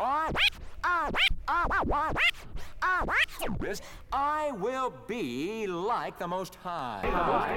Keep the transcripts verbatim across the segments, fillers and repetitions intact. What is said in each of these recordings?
I will be like the Most High. Ground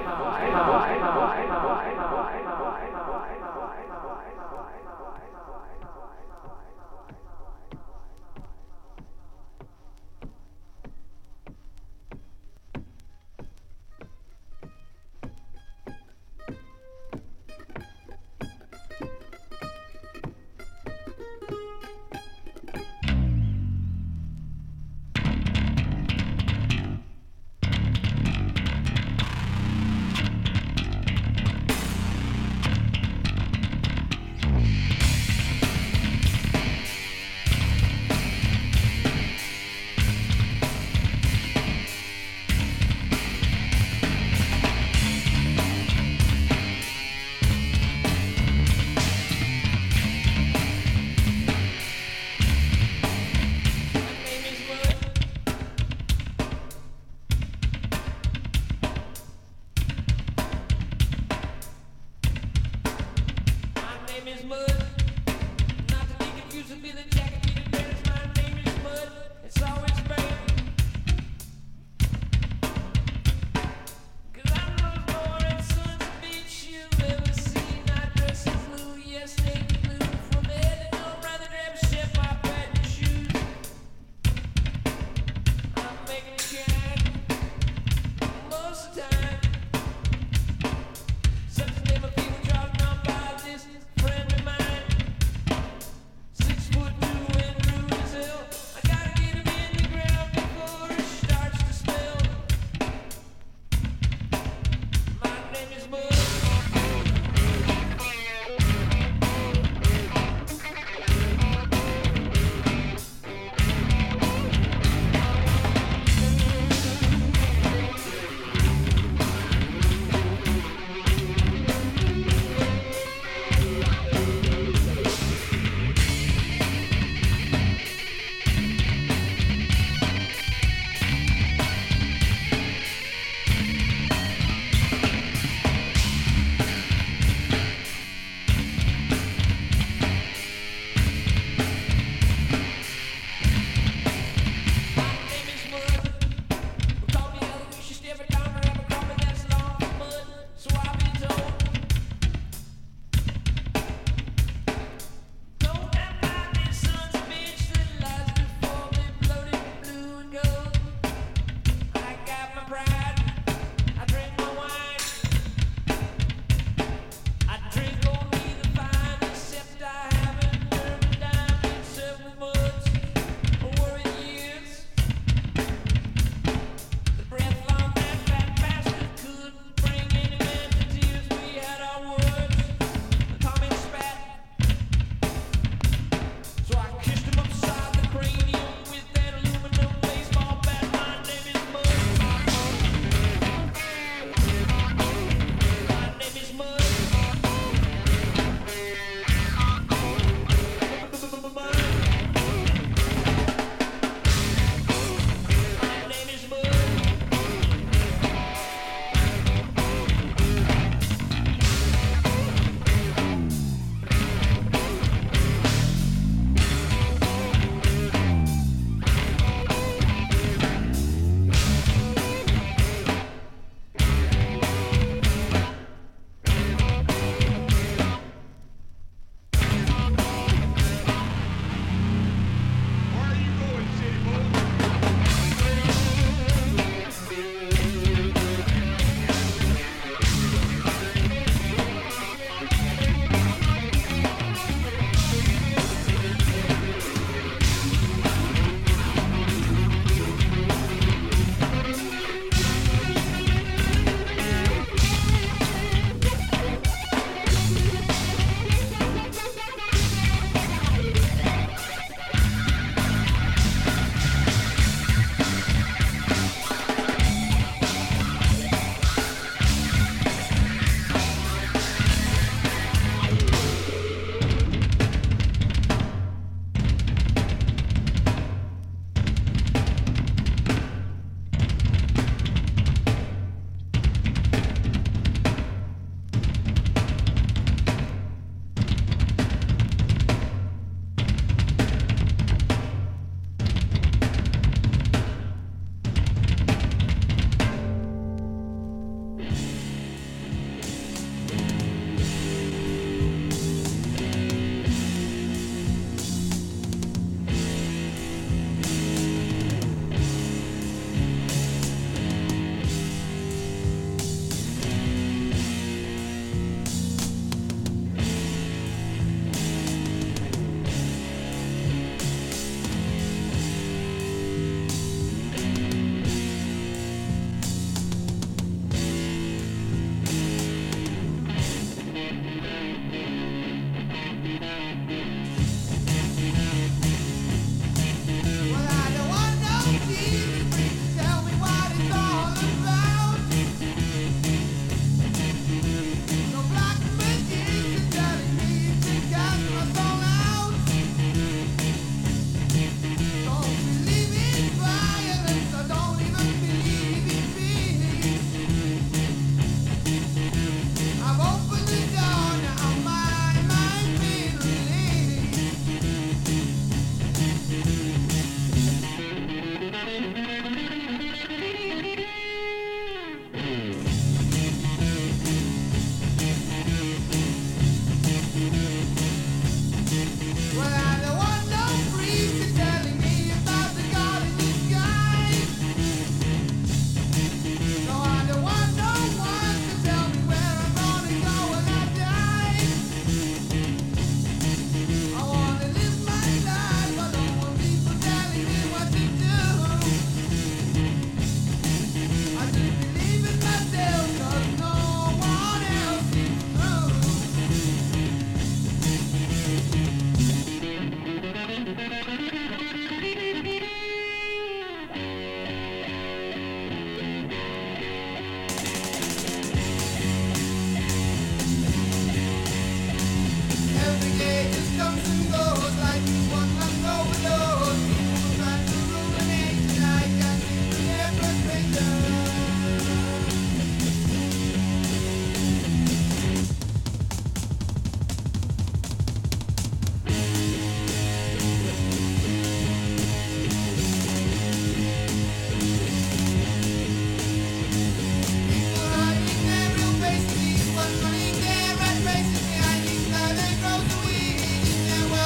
Running there and racing behind me, but it grows the weed in the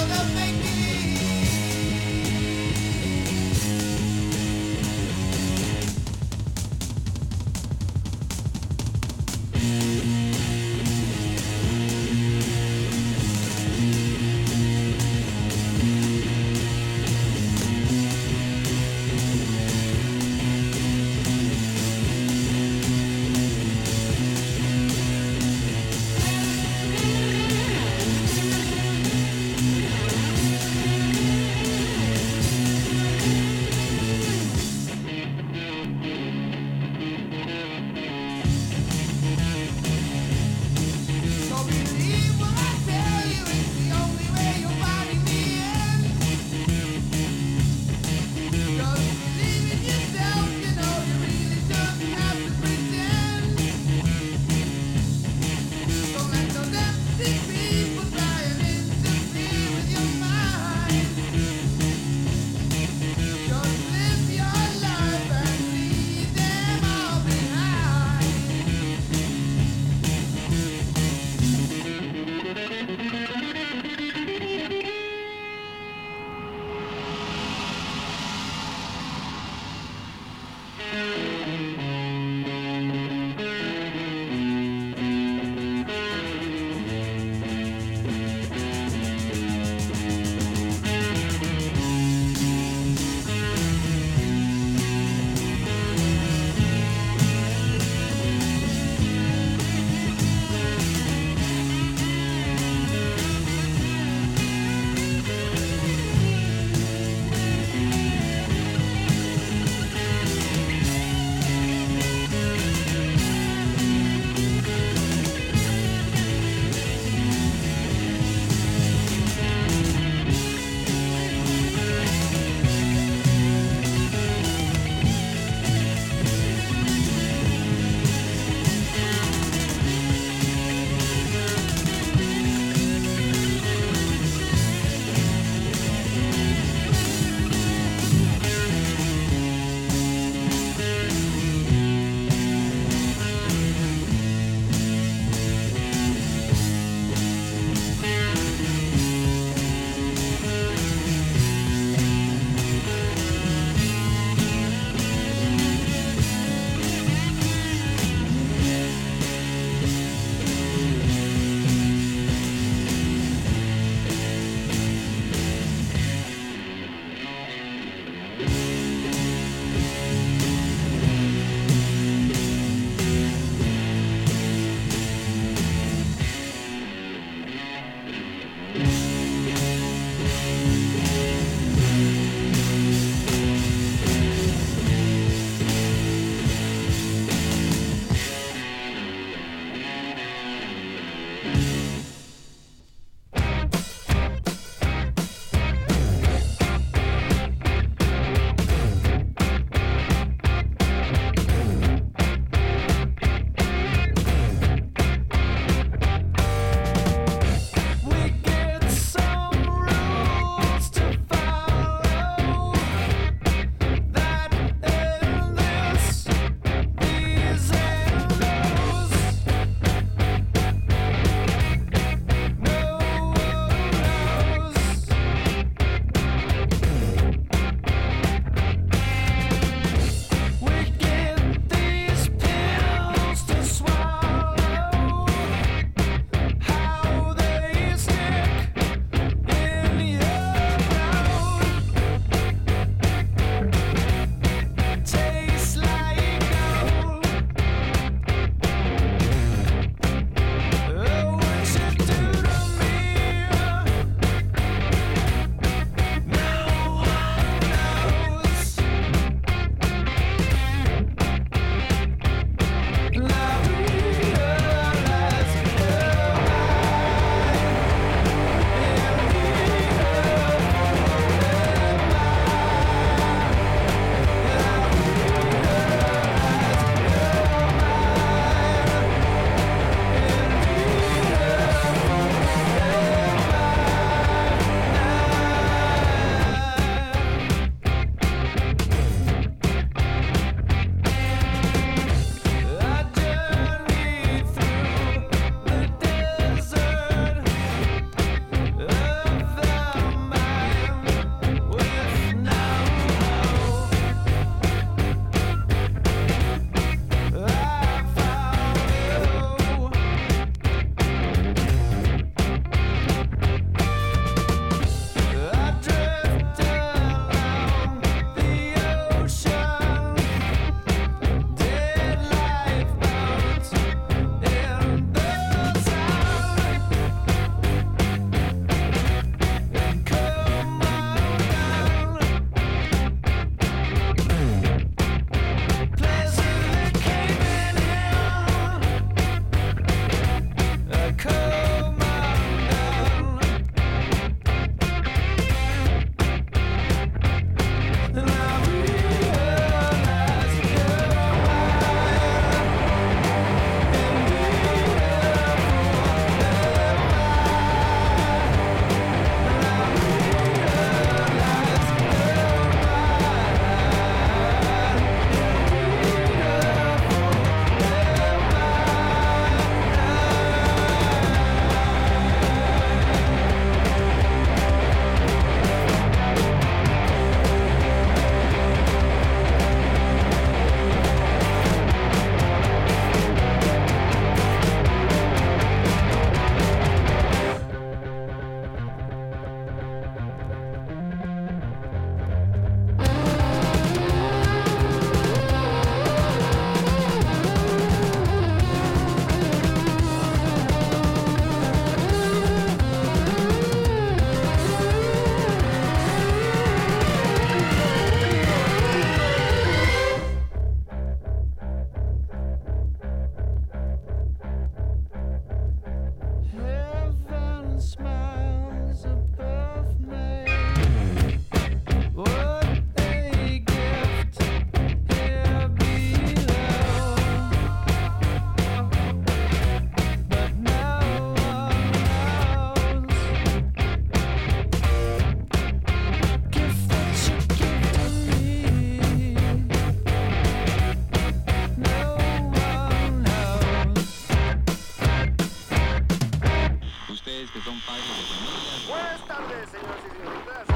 ustedes que son padres de familia. Buenas tardes, señoras y señoritas.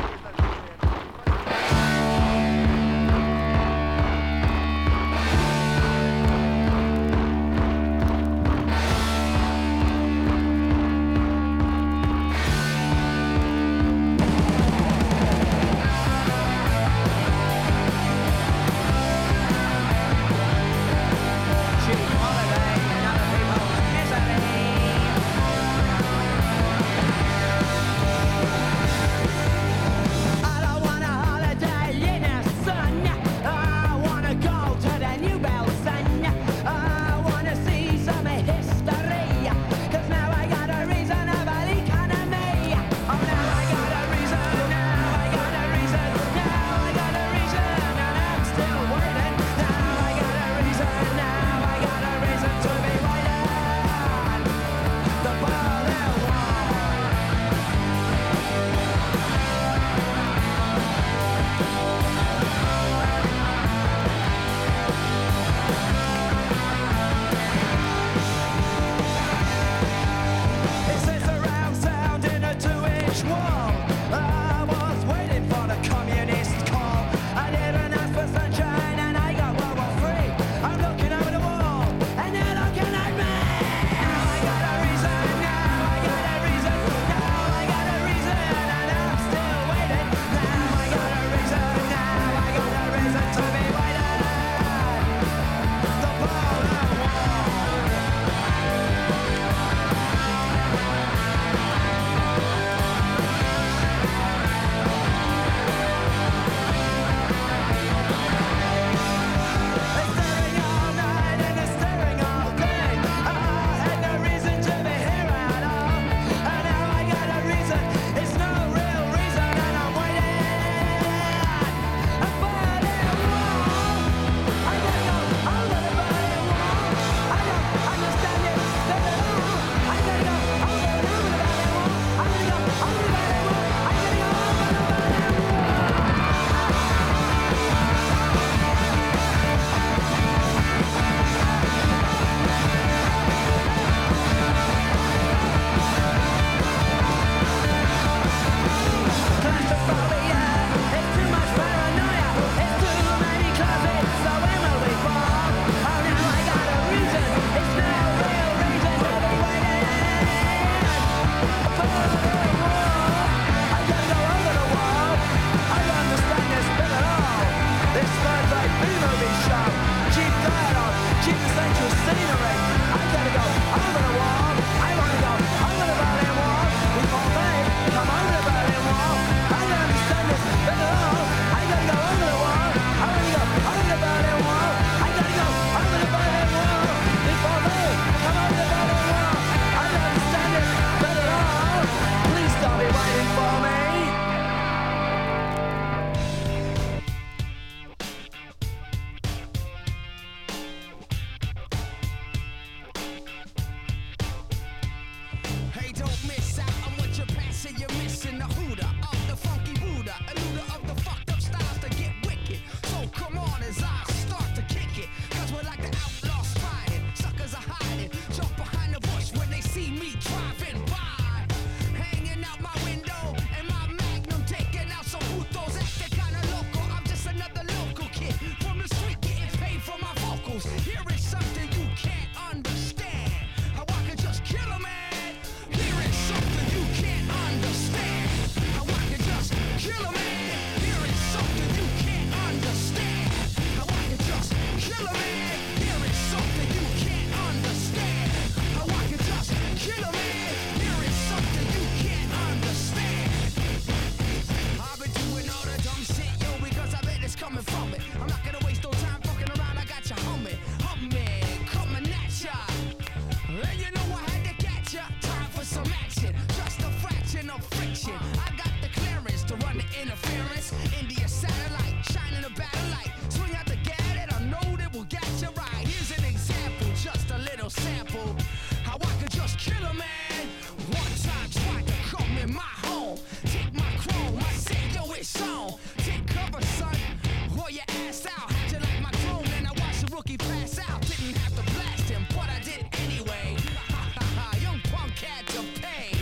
Pass out, didn't have to blast him, but I did anyway. Ha ha ha, young punk had to pay.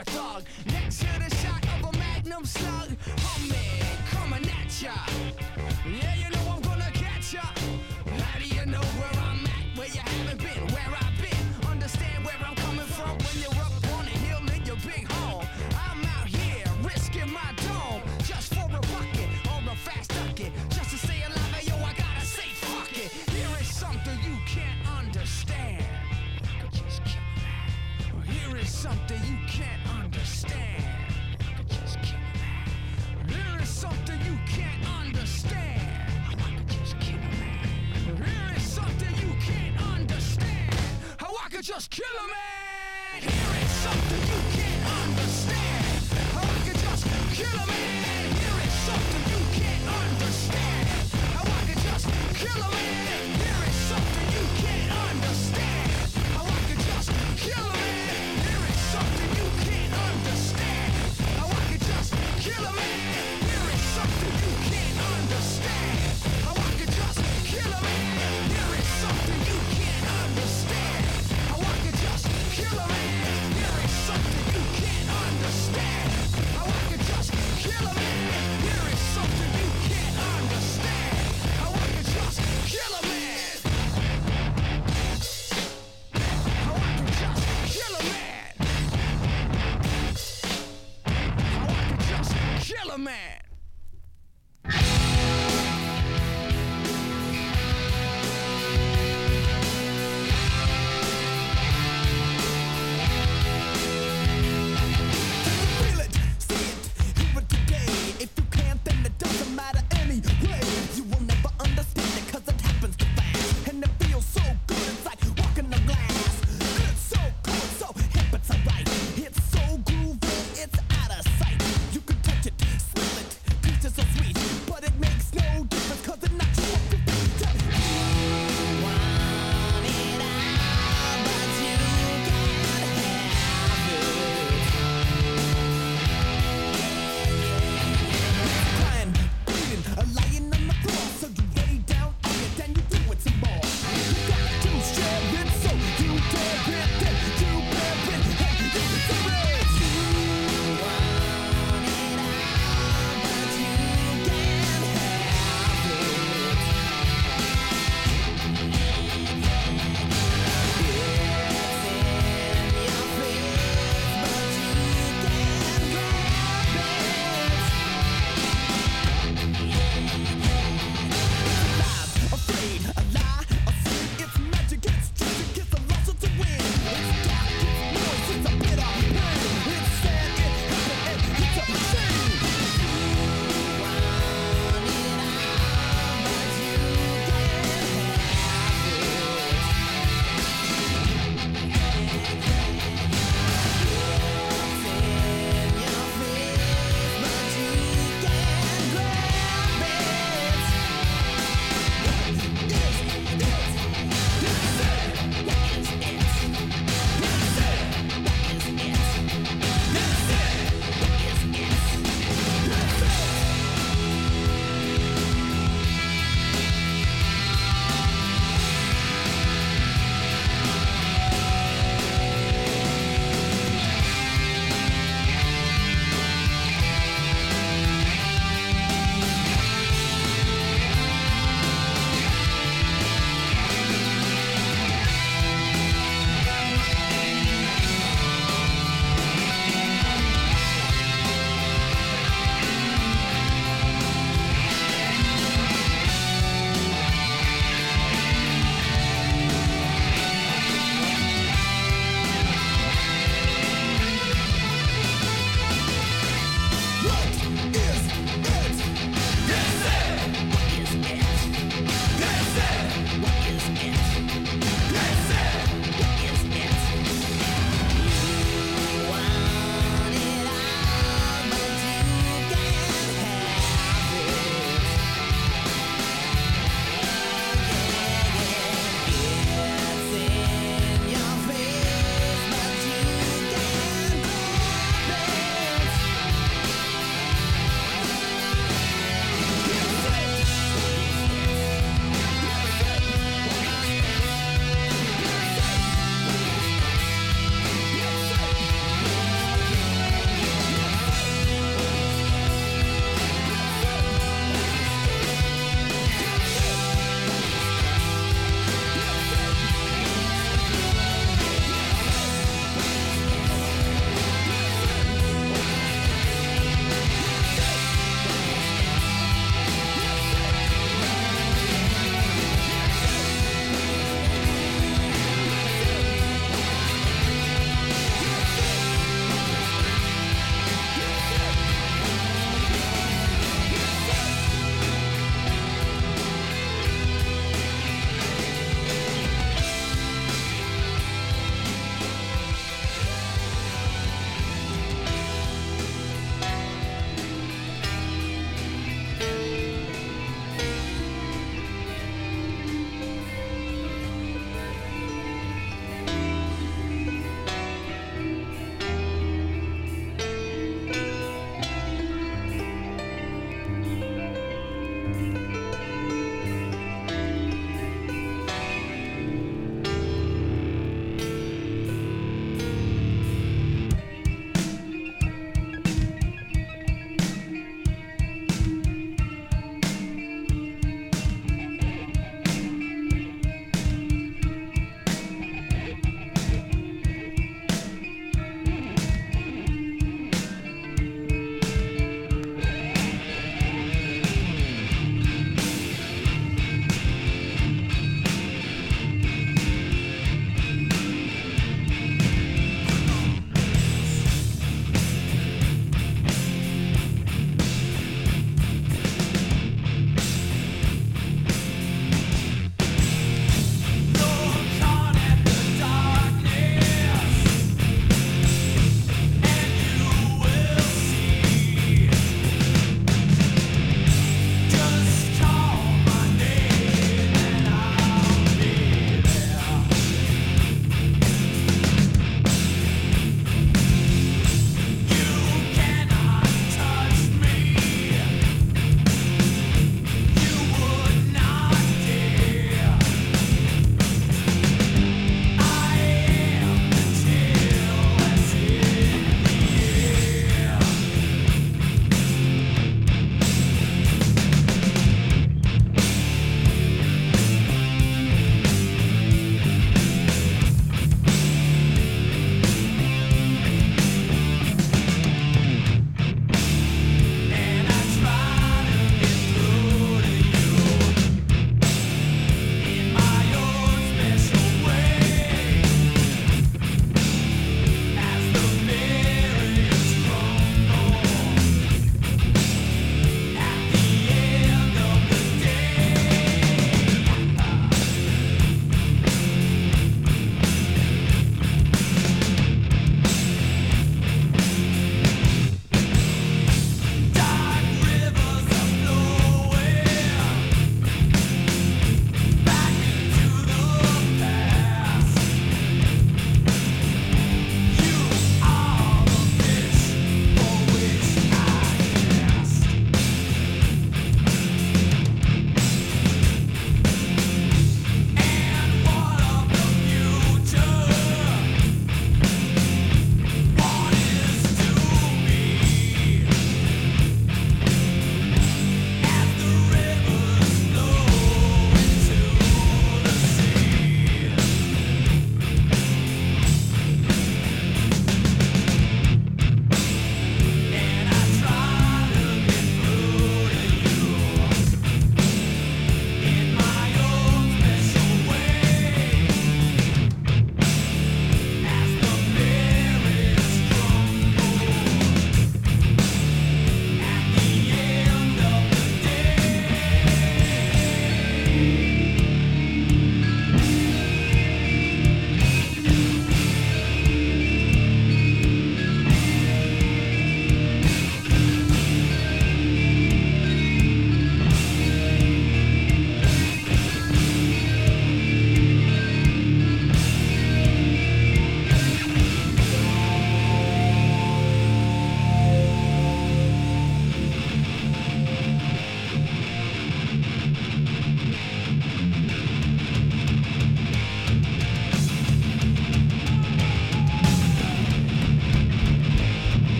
a thug next to the shot of a magnum slug. Homie, coming at ya. Yeah, you know I'm gonna catch ya. How do you know where I'm at? Where you haven't been, where I've been. Understand where I'm coming from when you're up on a hill in your big home. I'm out here risking my dome just for a bucket or a fast bucket. Just to stay alive, and yo, I gotta say fuck it. Here is something you can't understand. Something you can't understand. I could just kill a man. There is something you can't understand. I could just kill a man. There is something you can't understand. How I could just kill a man. Here is something you can't understand. How I could just kill a man. Here is something you can't understand. How I could just kill a man. Here is something you can't understand. How I could just kill a man. Something you can't understand. How I could just kill a man. There is something you can't understand. How I could just kill a man. There is something you can't understand. How I could just kill a man. There is something you can't understand. How I could just kill a man. There is something you can't understand. How I could just kill a man.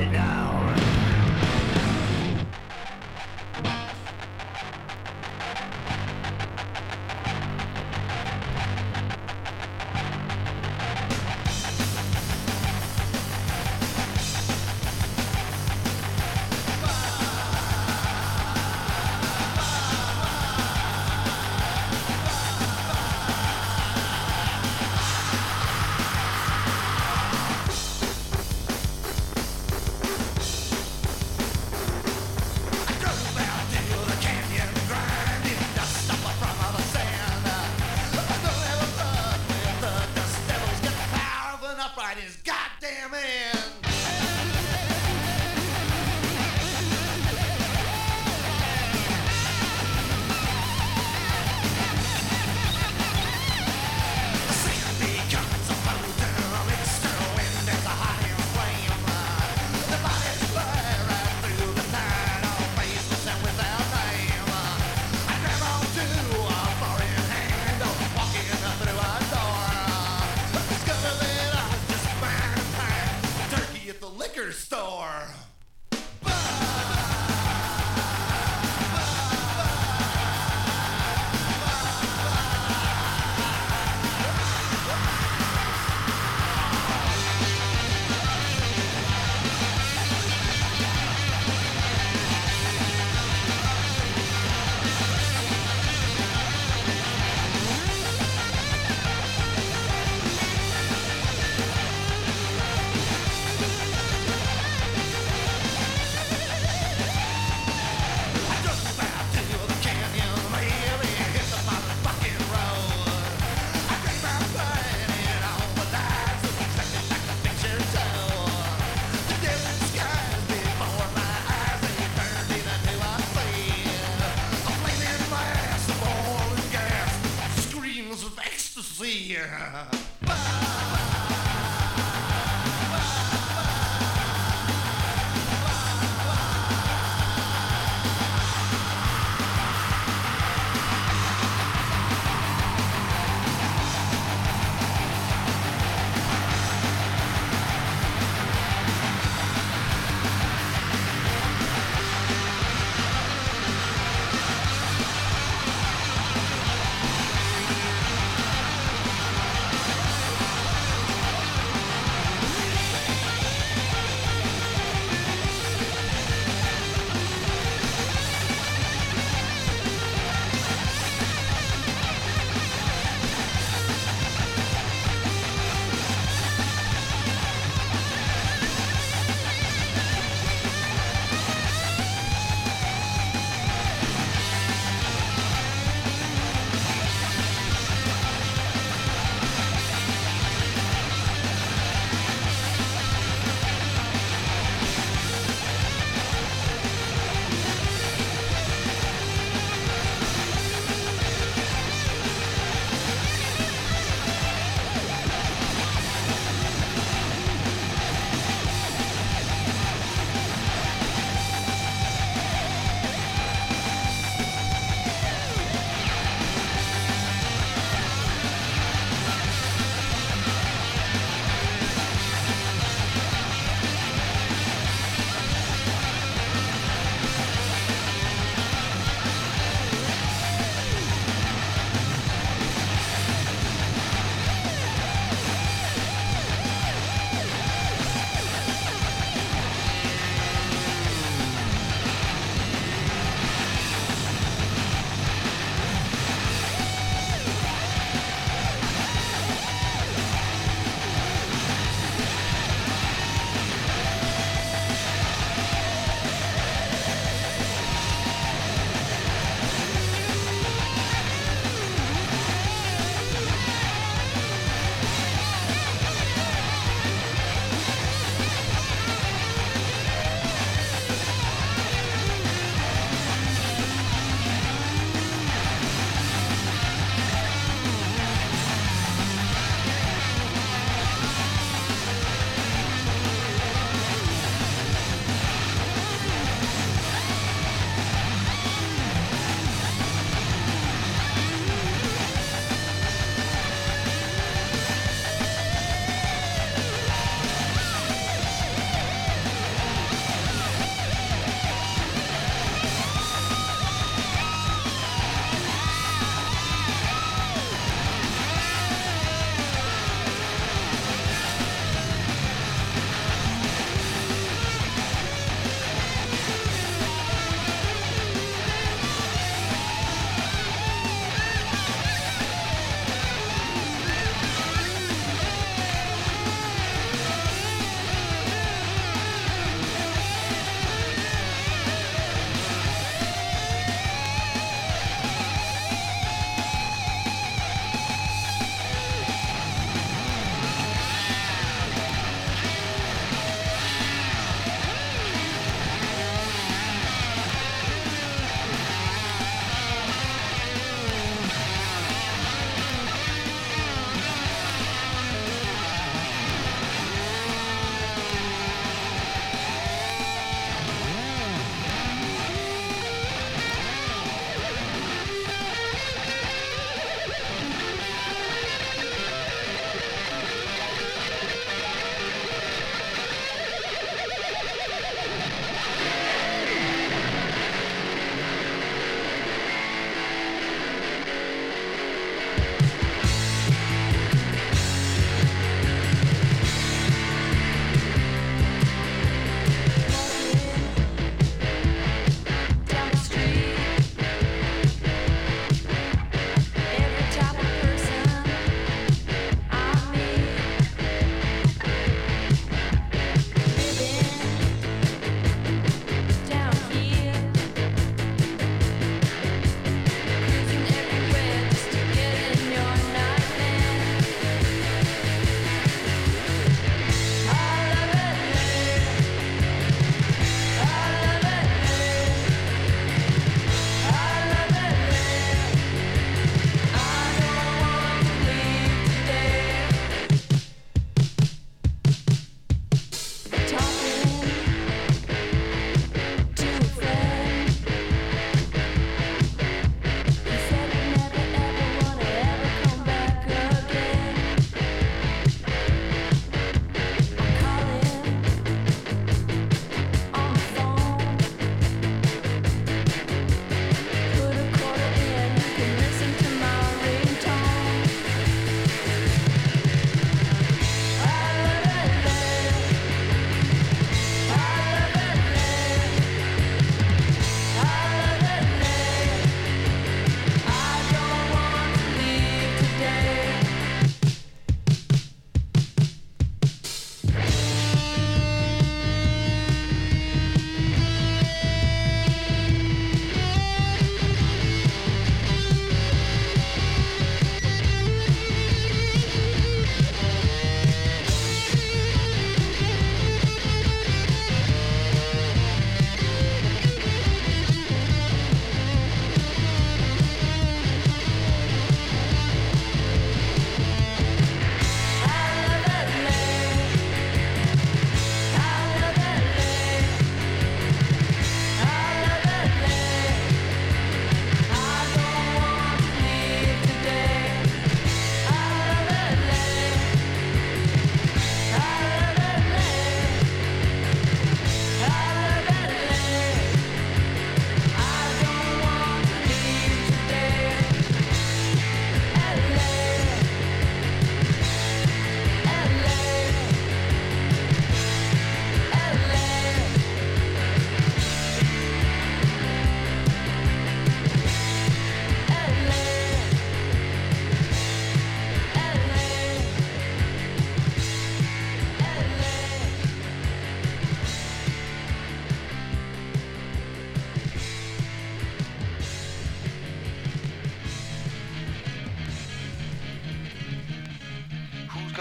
right now.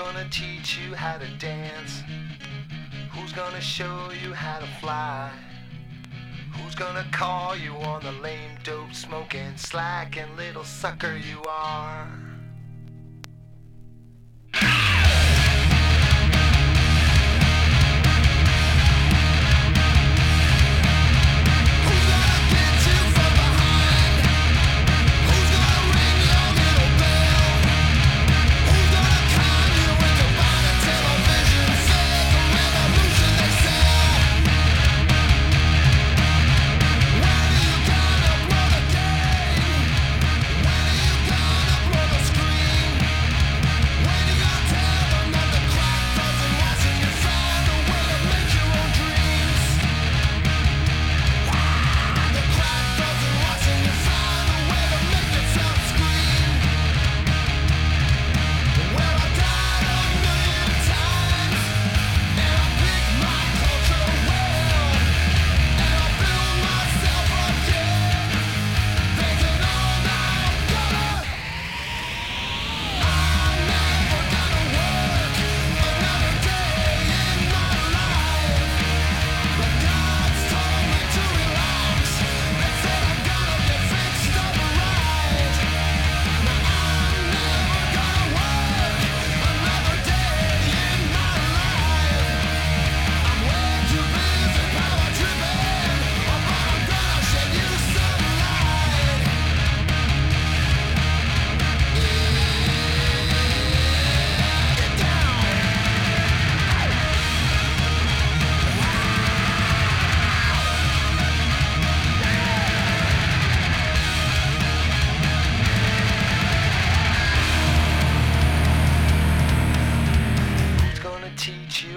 gonna teach you how to dance? Who's gonna show you how to fly? Who's gonna call you on the lame, dope, smoking, slacking little sucker you are?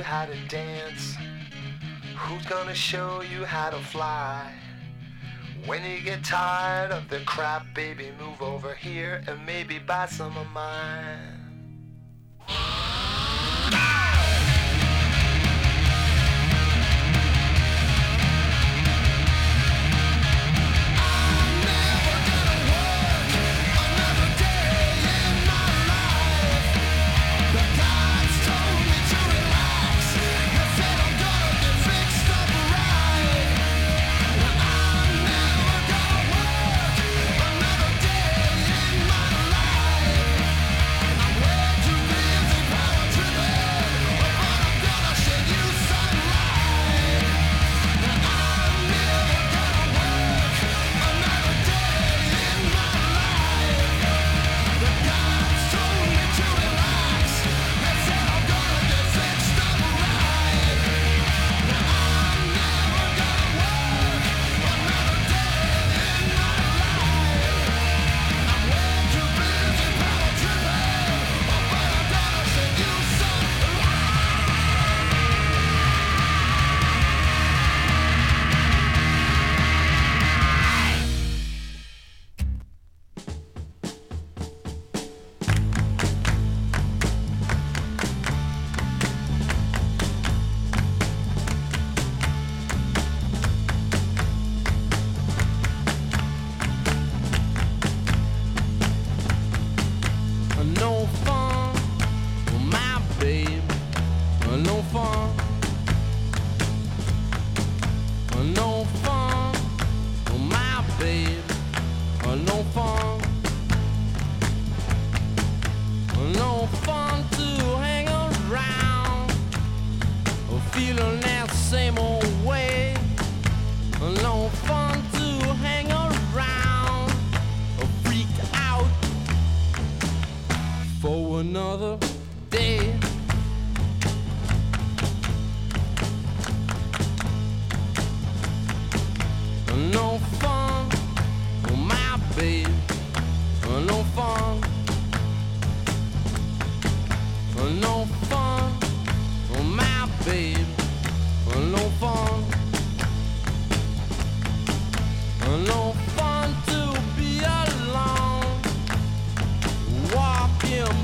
How to dance? Who's gonna show you how to fly? When you get tired of the crap, baby, move over here and maybe buy some of mine.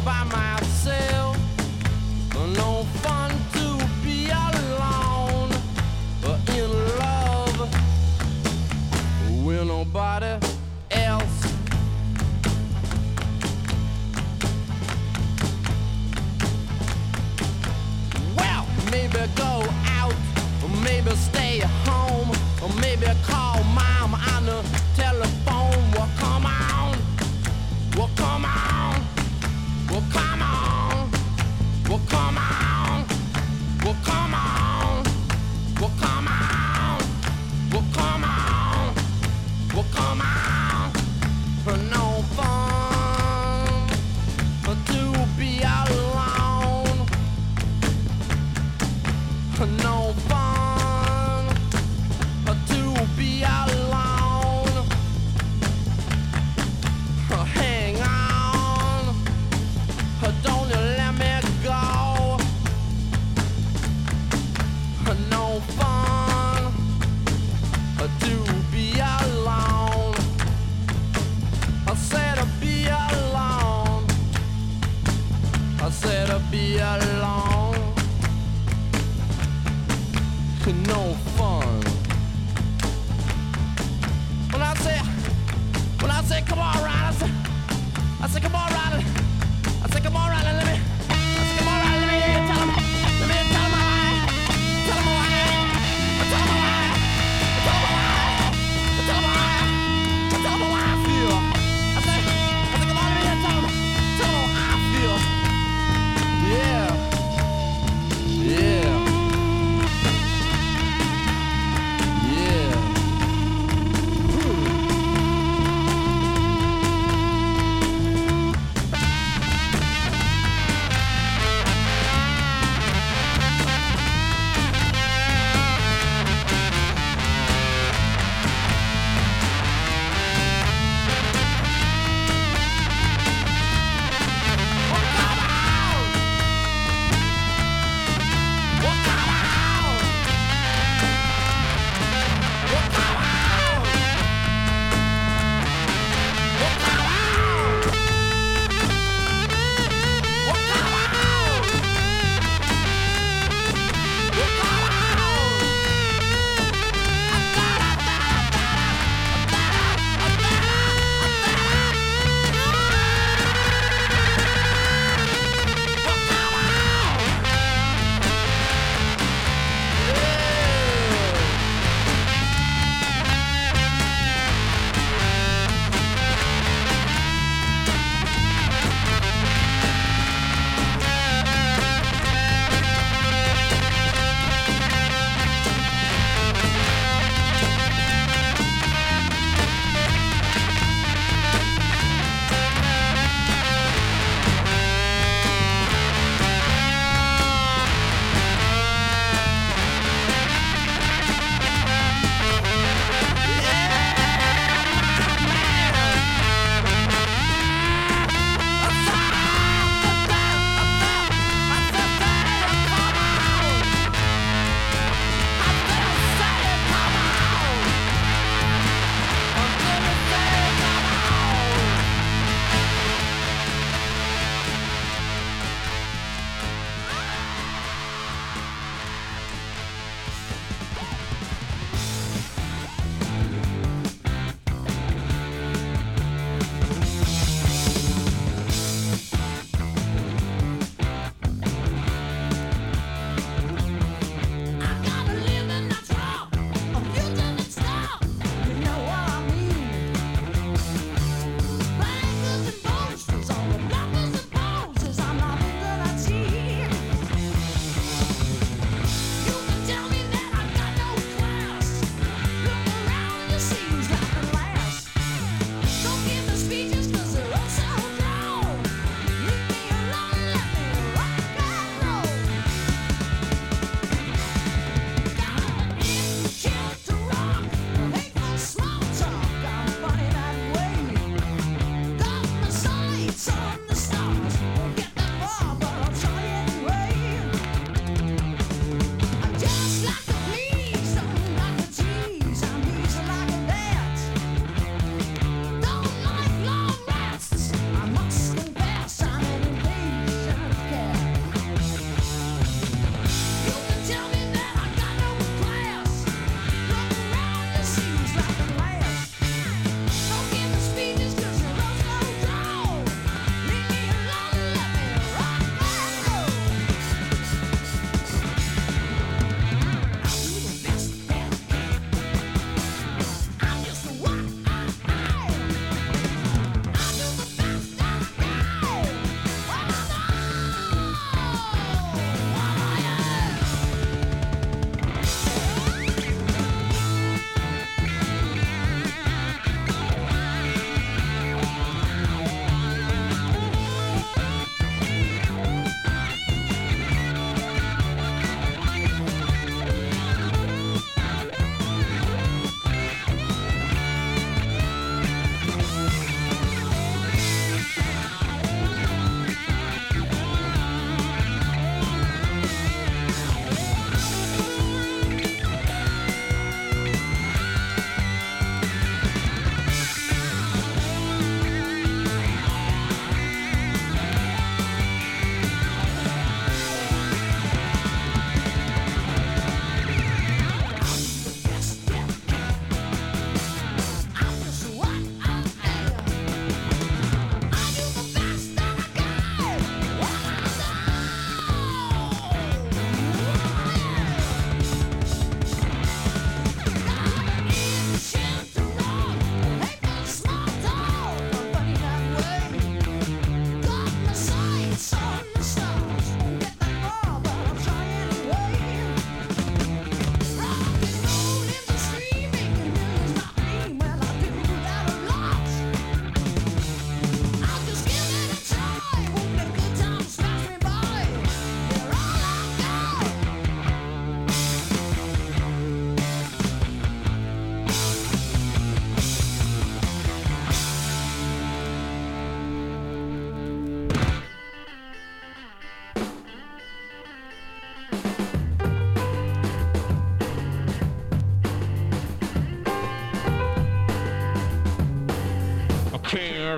By myself, maybe stay home, or maybe call mom on the telephone. Well, come on, well, come on, well, come on, well, come on, well, come on, well, come on, well, come on, well, come on, for no fun, for to be alone, for no fun. Be alone, no fun. When I say, when I say, come on, Ron, I say, I say, come on, Ron, I say, come on, Ron, let me, I say, come on, Ron, let me tell him, let me tell him why, tell him why, tell him why, tell him why, tell him why, tell him why I feel. I say, I say, come on, let me tell him, tell him how I feel. Yeah.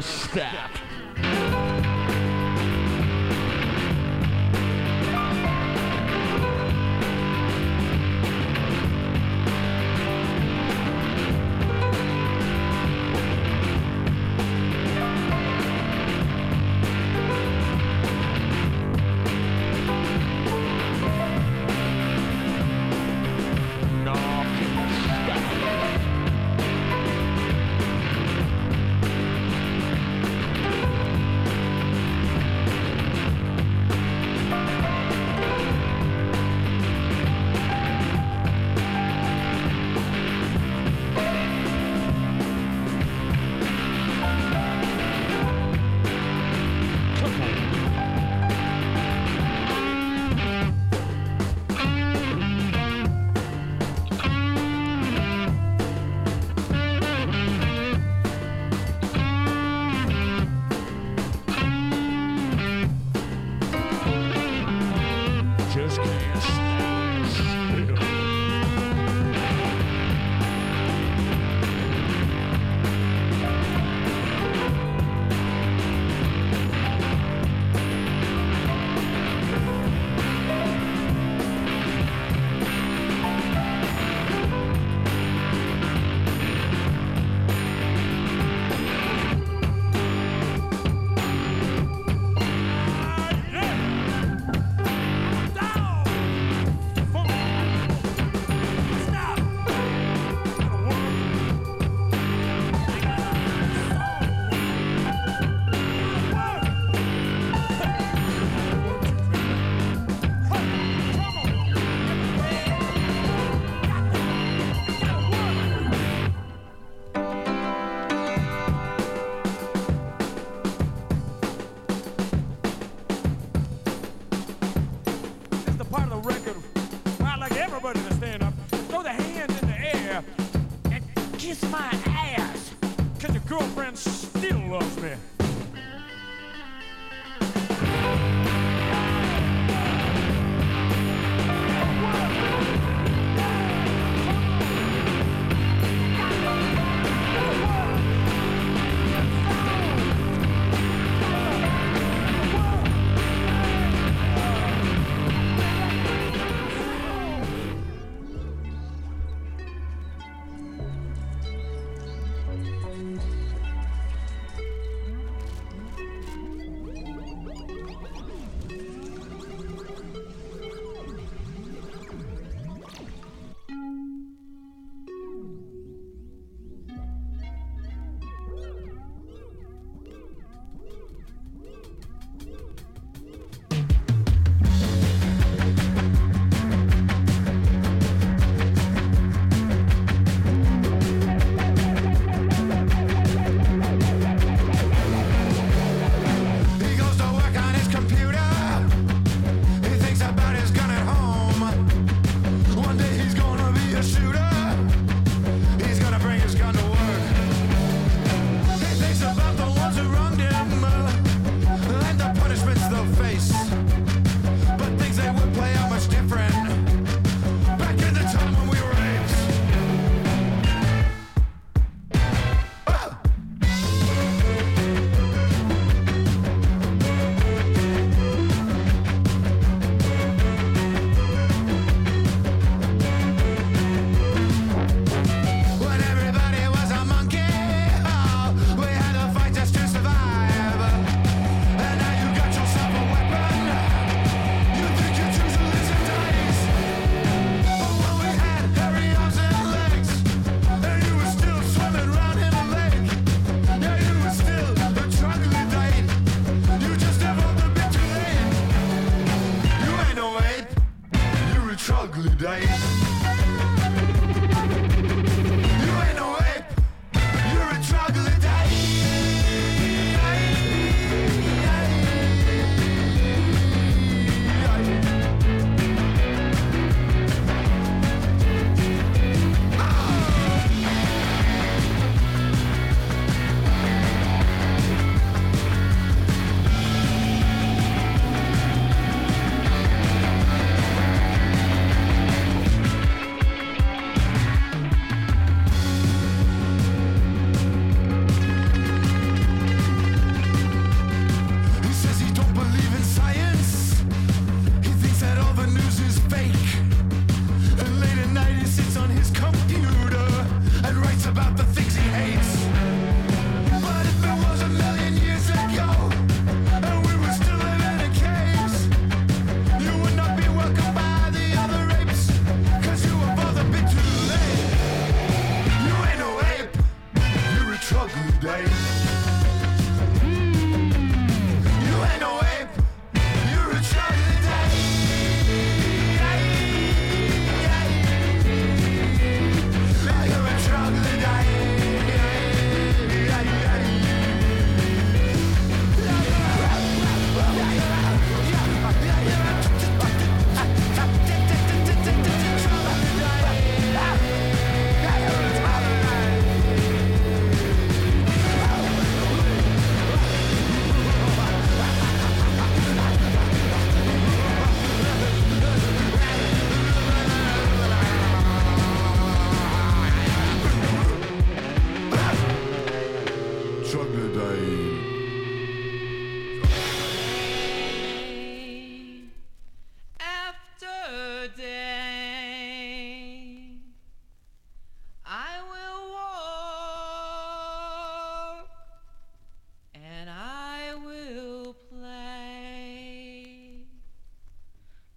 Zero Step.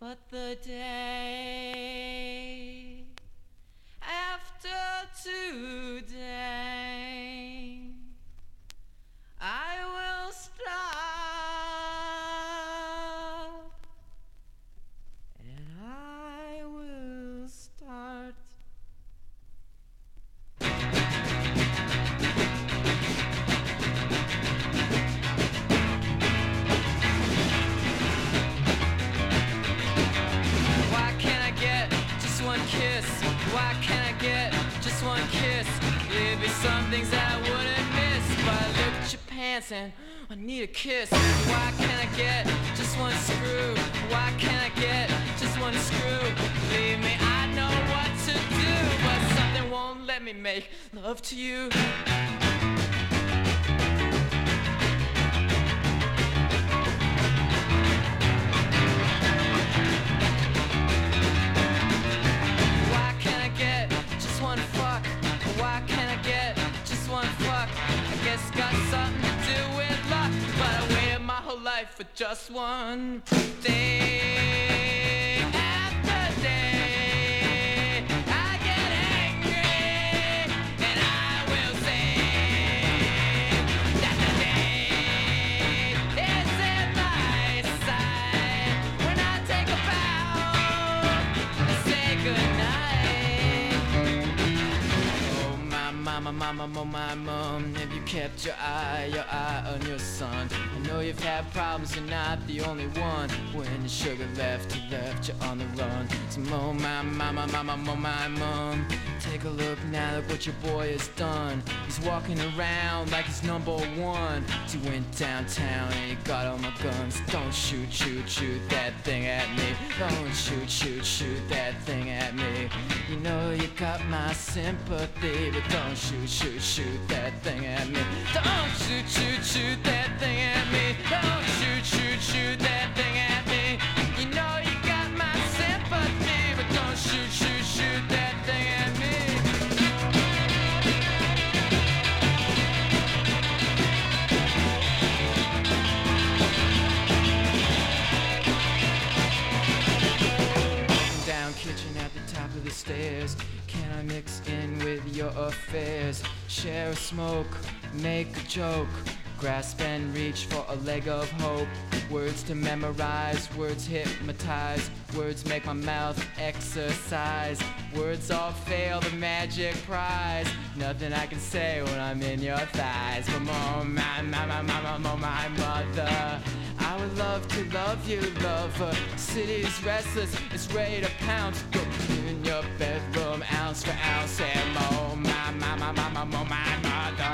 But the day after today, I will stop, and I will start. Why can't I get just one kiss? There'd be some things that I wouldn't miss. But I look at your pants and I need a kiss. Why can't I get just one screw? Why can't I get just one screw? Believe me, I know what to do, but something won't let me make love to you. Why can't I get just one fuck? I guess it's got something to do with luck, but I waited my whole life for just one day after day. I get angry and I will say that the day is in my sight when I take a bow and say goodnight. Mama, mama, mama, mom, have you kept your eye, your eye on your son? I know you've had problems, you're not the only one. When your sugar left, you left, you're on the run. So mama, mama, mama, mama, mom, take a look now, look what your boy has done. He's walking around like he's number one. So he went downtown and he got all my guns. Don't shoot, shoot, shoot that thing at me. Don't shoot, shoot, shoot that thing at me. You know you got my sympathy, but don't Don't shoot, shoot, shoot that thing at me. Don't shoot, shoot, shoot that thing at me. Don't shoot, shoot, shoot that thing at me. You know you got my sympathy, but don't shoot, shoot, shoot that thing at me. Down kitchen at the top of the stairs. Can I mix in with your affairs? Share a smoke, make a joke. Grasp and reach for a leg of hope. Words to memorize, words hypnotize. Words make my mouth exercise. Words all fail the magic prize. Nothing I can say when I'm in your thighs. But oh my, my, my, my, my, my mother, I would love to love you, lover. City's restless, it's ready to pounce. Go in your bedroom, ounce for ounce. And oh my, my, my, my, my, my, my mother,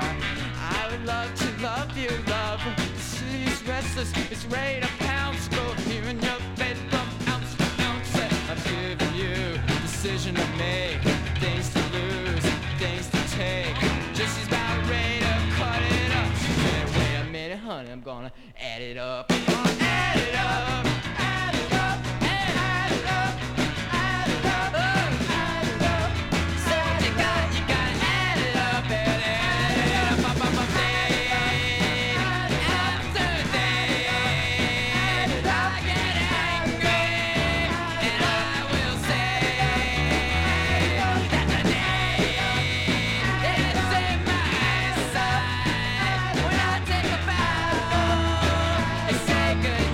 I would love to love you, lover. City's restless, it's ready to pounce. Go in your bedroom, ounce for ounce. And I've given you a decision to make. Things to lose, things to take. Just she's about ready to cut it up. She said, wait a minute, honey, I'm gonna add it up. I'm gonna add it up. Add it up. Add it up. Add it up. Add it up. So what you got, you gotta add it up. Add it up. Add it up. Day after day, I get angry and I will say that the day is in my sight when I take a bow and say goodnight.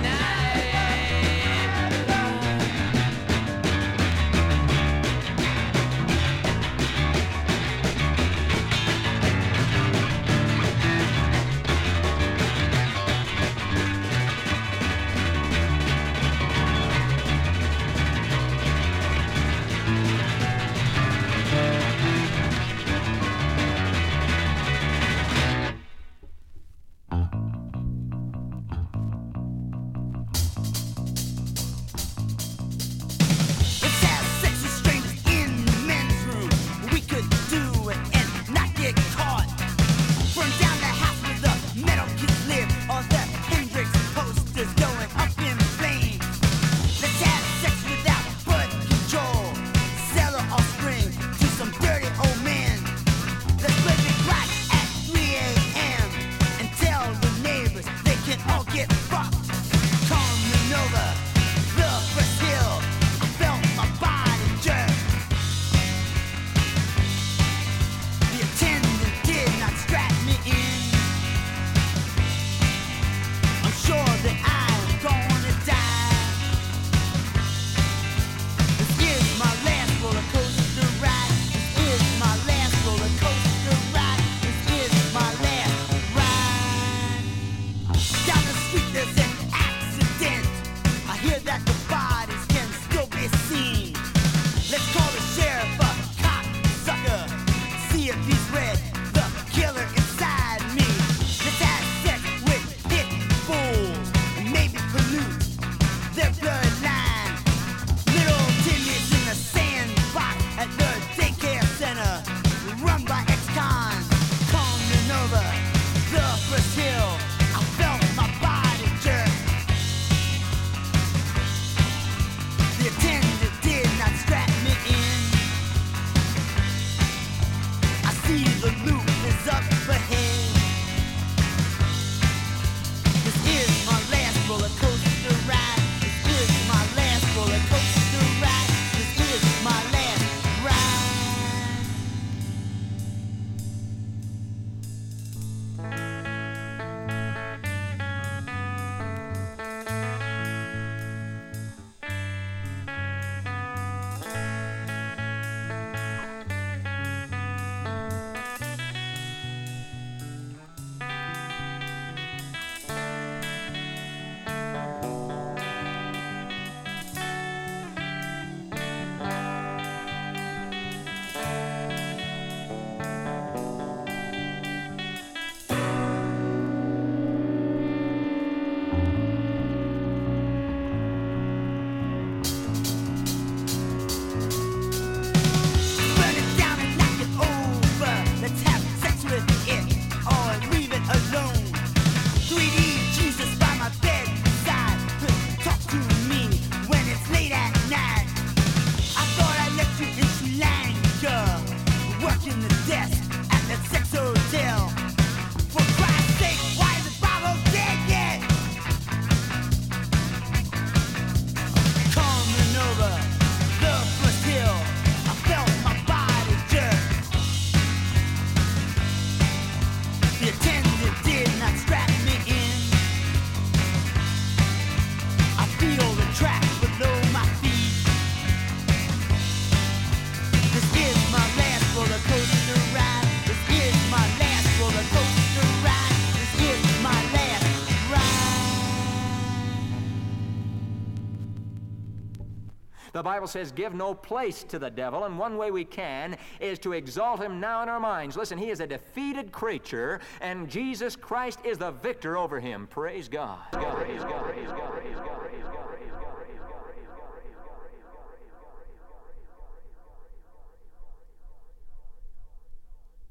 The Bible says, give no place to the devil, and one way we can is to exalt him now in our minds. Listen, he is a defeated creature, and Jesus Christ is the victor over him. Praise God. Praise God. Praise God. Praise God. Praise God. Praise God.